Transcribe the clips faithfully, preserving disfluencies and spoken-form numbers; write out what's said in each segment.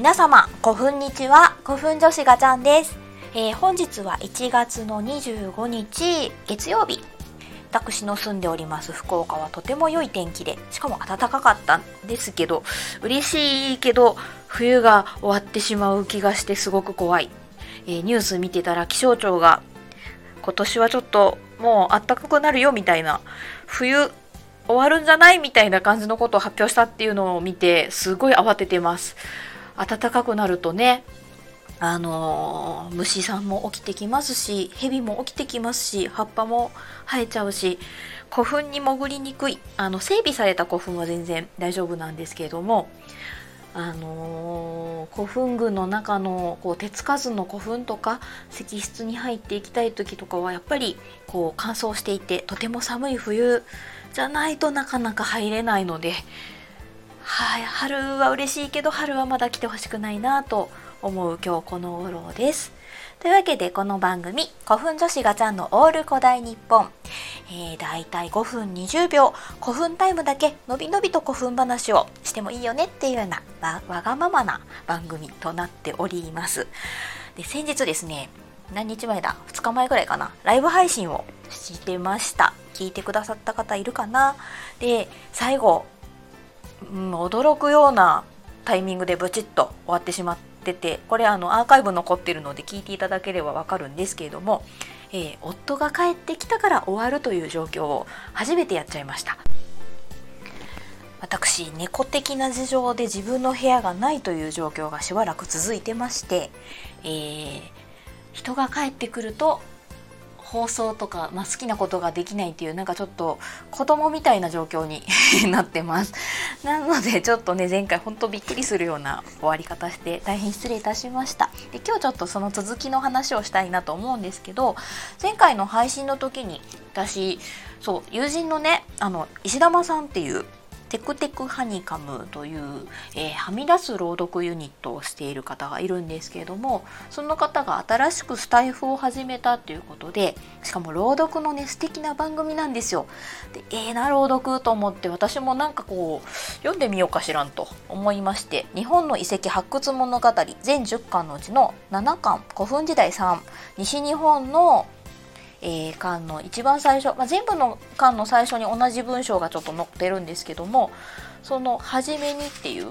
皆様、こふんにちは。こふん女子がちゃんです。えー、本日はいちがつのにじゅうごにち月曜日、私の住んでおります福岡はとても良い天気で、しかも暖かかったんですけど、嬉しいけど冬が終わってしまう気がしてすごく怖い。えー、ニュース見てたら気象庁が今年はちょっともう暖かくなるよみたいな、冬終わるんじゃないみたいな感じのことを発表したっていうのを見て、すごい慌ててます。暖かくなるとね、あのー、虫さんも起きてきますし、蛇も起きてきますし、葉っぱも生えちゃうし、古墳に潜りにくい、あの整備された古墳は全然大丈夫なんですけれども、あのー、古墳群の中のこう手つかずの古墳とか石室に入っていきたい時とかはやっぱりこう乾燥していて、とても寒い冬じゃないとなかなか入れないので、はい、春は嬉しいけど春はまだ来てほしくないなと思う今日この頃です。というわけで、この番組古墳女子がちゃんのオール古代日本、えー、だいたいごふんにじゅうびょう古墳タイムだけのびのびと古墳話をしてもいいよねっていうような わ, わがままな番組となっております。で、先日ですね、何日前だふつかまえぐらいかな、ライブ配信をしてました。聞いてくださった方いるかな。で、最後、うん、驚くようなタイミングでブチッと終わってしまってて、これあのアーカイブ残ってるので聞いていただければわかるんですけれども、えー、夫が帰ってきたから終わるという状況を初めてやっちゃいました。私、猫的な事情で自分の部屋がないという状況がしばらく続いてまして、えー、人が帰ってくると放送とか、まあ、好きなことができないっていう、なんかちょっと子供みたいな状況になってます。なのでちょっとね、前回ほんとびっくりするような終わり方して大変失礼いたしました。で、今日ちょっとその続きの話をしたいなと思うんですけど、前回の配信の時に私、そう友人のね、あの石玉さんっていうテクテクハニカムという、えー、はみ出す朗読ユニットをしている方がいるんですけれども、その方が新しくスタイフを始めたということで、しかも朗読のね、素敵な番組なんですよ。で、えーな朗読と思って、私もなんかこう読んでみようかしらんと思いまして、日本の遺跡発掘物語全じゅっかんのうちのななかん、古墳時代さん、西日本のえー、巻の一番最初、まあ、全部の巻の最初に同じ文章がちょっと載ってるんですけども、その初めにっていう、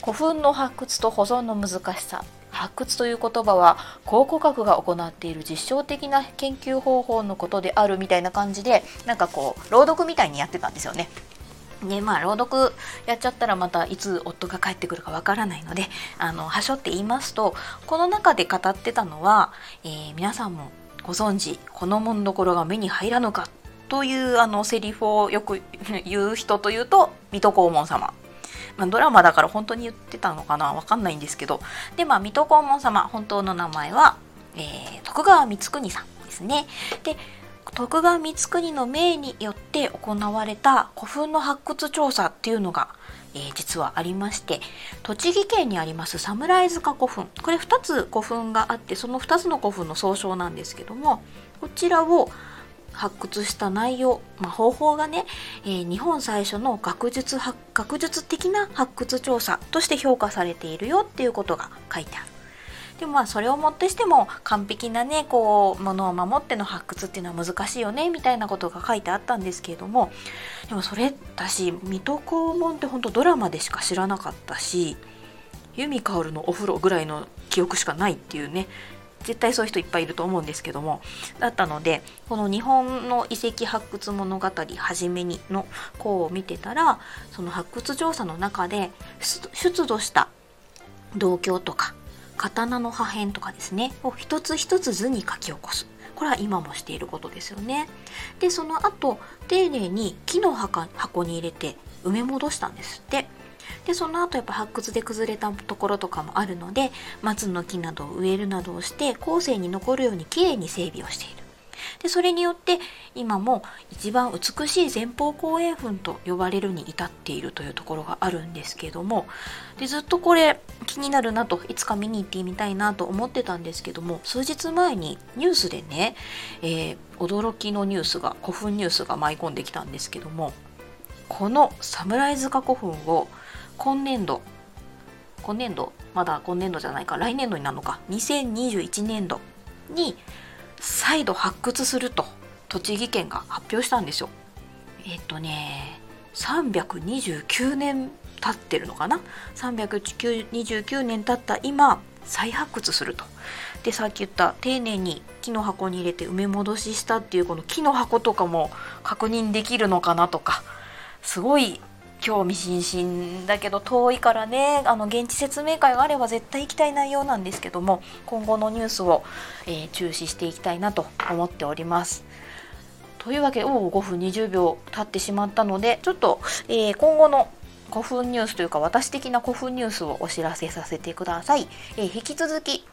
古墳の発掘と保存の難しさ、発掘という言葉は考古学が行っている実証的な研究方法のことであるみたいな感じで、なんかこう朗読みたいにやってたんですよね。で、まあ朗読やっちゃったらまたいつ夫が帰ってくるかわからないので、あのはしょって言いますと、この中で語ってたのは、えー、皆さんもご存知、このもんどころが目に入らぬかというあのセリフをよく言う人というと水戸黄門様、まあ、ドラマだから本当に言ってたのかな、わかんないんですけど、で、まあ、水戸黄門様、本当の名前は、えー、徳川光圀さんですね。で、徳川光圀の命によって行われた古墳の発掘調査っていうのが、えー、実はありまして、栃木県にあります侍塚古墳、これふたつ古墳があって、そのふたつの古墳の総称なんですけども、こちらを発掘した内容、まあ、方法がね、えー、日本最初の学術、学術的な発掘調査として評価されているよっていうことが書いてある。でもまあそれをもってしても完璧なね、こうものを守っての発掘っていうのは難しいよねみたいなことが書いてあったんですけれども、でもそれ私、水戸黄門って本当ドラマでしか知らなかったし、由美かおるのお風呂ぐらいの記憶しかないっていうね、絶対そういう人いっぱいいると思うんですけども、だったので、この日本の遺跡発掘物語はじめにの項を見てたら、その発掘調査の中で出土した銅鏡とか刀の破片とかですねを一つ一つ図に書き起こす、これは今もしていることですよね。で、その後丁寧に木の箱に入れて埋め戻したんですって。で、その後やっぱ発掘で崩れたところとかもあるので、松の木などを植えるなどをして後世に残るようにきれいに整備をしている。で、それによって今も一番美しい前方後円墳と呼ばれるに至っているというところがあるんですけれども、で、ずっとこれ気になるなと、いつか見に行ってみたいなと思ってたんですけども、数日前にニュースでね、えー、驚きのニュースが、古墳ニュースが舞い込んできたんですけども、この侍塚古墳を今年度今年度、まだ今年度じゃないか、来年度になるのか、にせんにじゅういちねんどに再度発掘すると栃木県が発表したんですよ。えっとね、さんびゃくにじゅうきゅうねん経ってるのかな、さんびゃくにじゅうきゅうねん経った今再発掘すると。で、さっき言った丁寧に木の箱に入れて埋め戻ししたっていうこの木の箱とかも確認できるのかなとか、すごい興味津々だけど遠いからね、あの現地説明会があれば絶対行きたい内容なんですけども、今後のニュースを、えー、注視していきたいなと思っております。というわけでごふんにじゅうびょう経ってしまったので、ちょっと、えー、今後の古墳ニュースというか私的な古墳ニュースをお知らせさせてください。えー、引き続き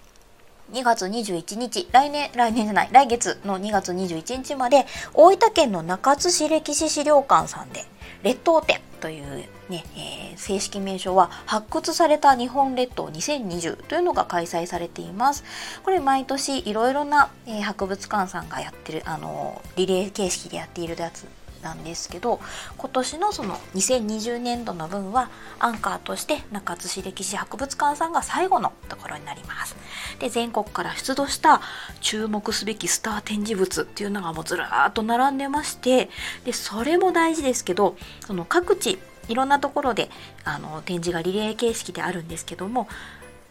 にがつにじゅういちにち、来年来年じゃない来月のにがつにじゅういちにちまで大分県の中津市歴史資料館さんで列島展というね、えー、正式名称は発掘された日本列島にせんにじゅうというのが開催されています。これ毎年いろいろな、えー、博物館さんがやってる、あのー、リレー形式でやっているやつなんですけど、今年のそのにせんにじゅうねんどの分はアンカーとして中津市歴史博物館さんが最後のところになります。で、全国から出土した注目すべきスター展示物っていうのがもうずらーっと並んでまして、でそれも大事ですけど、その各地いろんなところであの展示がリレー形式であるんですけども、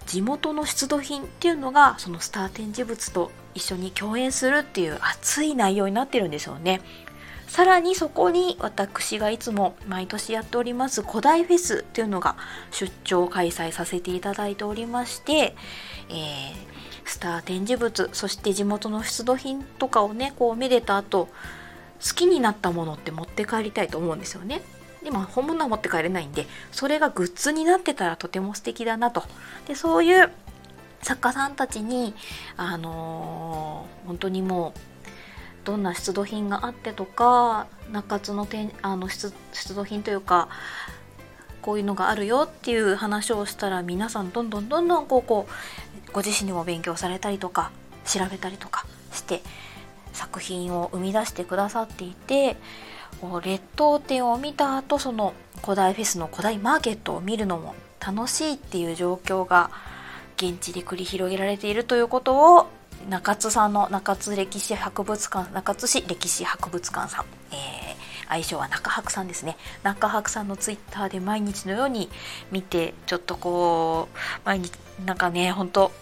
地元の出土品っていうのがそのスター展示物と一緒に共演するっていう熱い内容になってるんですよね。さらにそこに私がいつも毎年やっております古代フェスというのが出張開催させていただいておりまして、えー、スター展示物、そして地元の出土品とかをね、こうめでた後好きになったものって持って帰りたいと思うんですよね。で、まあ、本物は持って帰れないんで、それがグッズになってたらとても素敵だなと。で、そういう作家さんたちに、あのー、本当にもうどんな出土品があってとか、中津のてんあの 出, 出土品というかこういうのがあるよっていう話をしたら、皆さんどんどんどんどんこうこうご自身でも勉強されたりとか調べたりとかして作品を生み出してくださっていて、列島展を見た後、その古代フェスの古代マーケットを見るのも楽しいっていう状況が現地で繰り広げられているということを、中津さんの中津歴史博物館、中津市歴史博物館さん、えー、愛称は中博さんですね。中博さんのツイッターで毎日のように見て、ちょっとこう毎日なんかね、本当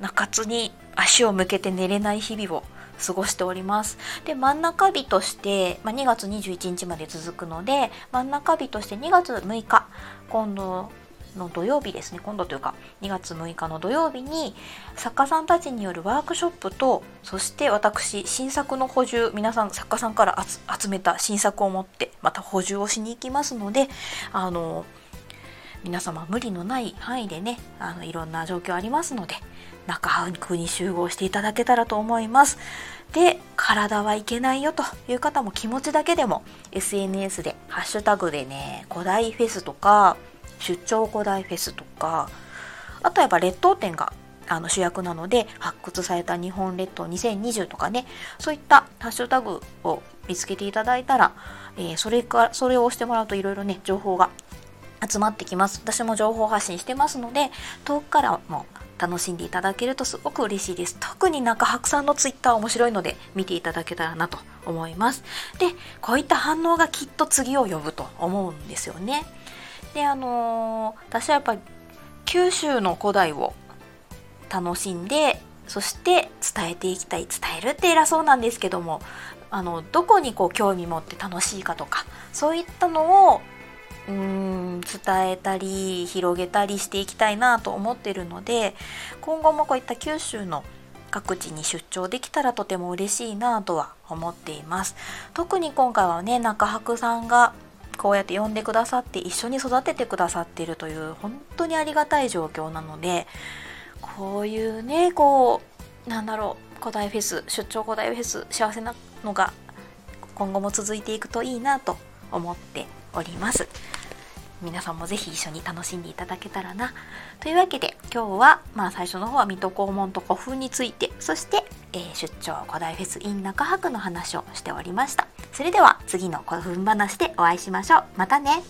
中津に足を向けて寝れない日々を過ごしております。で、真ん中日として、まあ、にがつにじゅういちにちまで続くので、真ん中日としてにがつむいか、今度の土曜日ですね、今度というかにがつむいかの土曜日に作家さんたちによるワークショップと、そして私新作の補充、皆さん作家さんから集めた新作を持ってまた補充をしに行きますので、あの皆様無理のない範囲でね、あのいろんな状況ありますので中半区に集合していただけたらと思います。で、体はいけないよという方も気持ちだけでも エスエヌエス でハッシュタグでね、古代フェスとか出張古代フェスとか、あとはやっぱ列島展があの主役なので、発掘された日本列島にせんにじゅうとかね、そういったハッシュタグを見つけていただいたら、えー、それかそれを押してもらうといろいろね情報が集まってきます。私も情報発信してますので、遠くからも楽しんでいただけるとすごく嬉しいです。特に中白さんのツイッター面白いので見ていただけたらなと思います。で、こういった反応がきっと次を呼ぶと思うんですよね。で、あのー、私はやっぱり九州の古代を楽しんで、そして伝えていきたい。伝えるって偉そうなんですけども、あのどこにこう興味持って楽しいかとか、そういったのをうーん伝えたり広げたりしていきたいなと思っているので、今後もこういった九州の各地に出張できたらとても嬉しいなとは思っています。特に今回はね、中白さんがこうやって呼んでくださって一緒に育ててくださっているという本当にありがたい状況なので、こういうね、こうなんだろう、古代フェス、出張古代フェス、幸せなのが今後も続いていくといいなと思っております。皆さんもぜひ一緒に楽しんでいただけたらなというわけで、今日はまあ最初の方は水戸黄門と古墳について、そして、えー、出張古代フェス in 中白の話をしておりました。それでは次の古墳話でお会いしましょう。またね。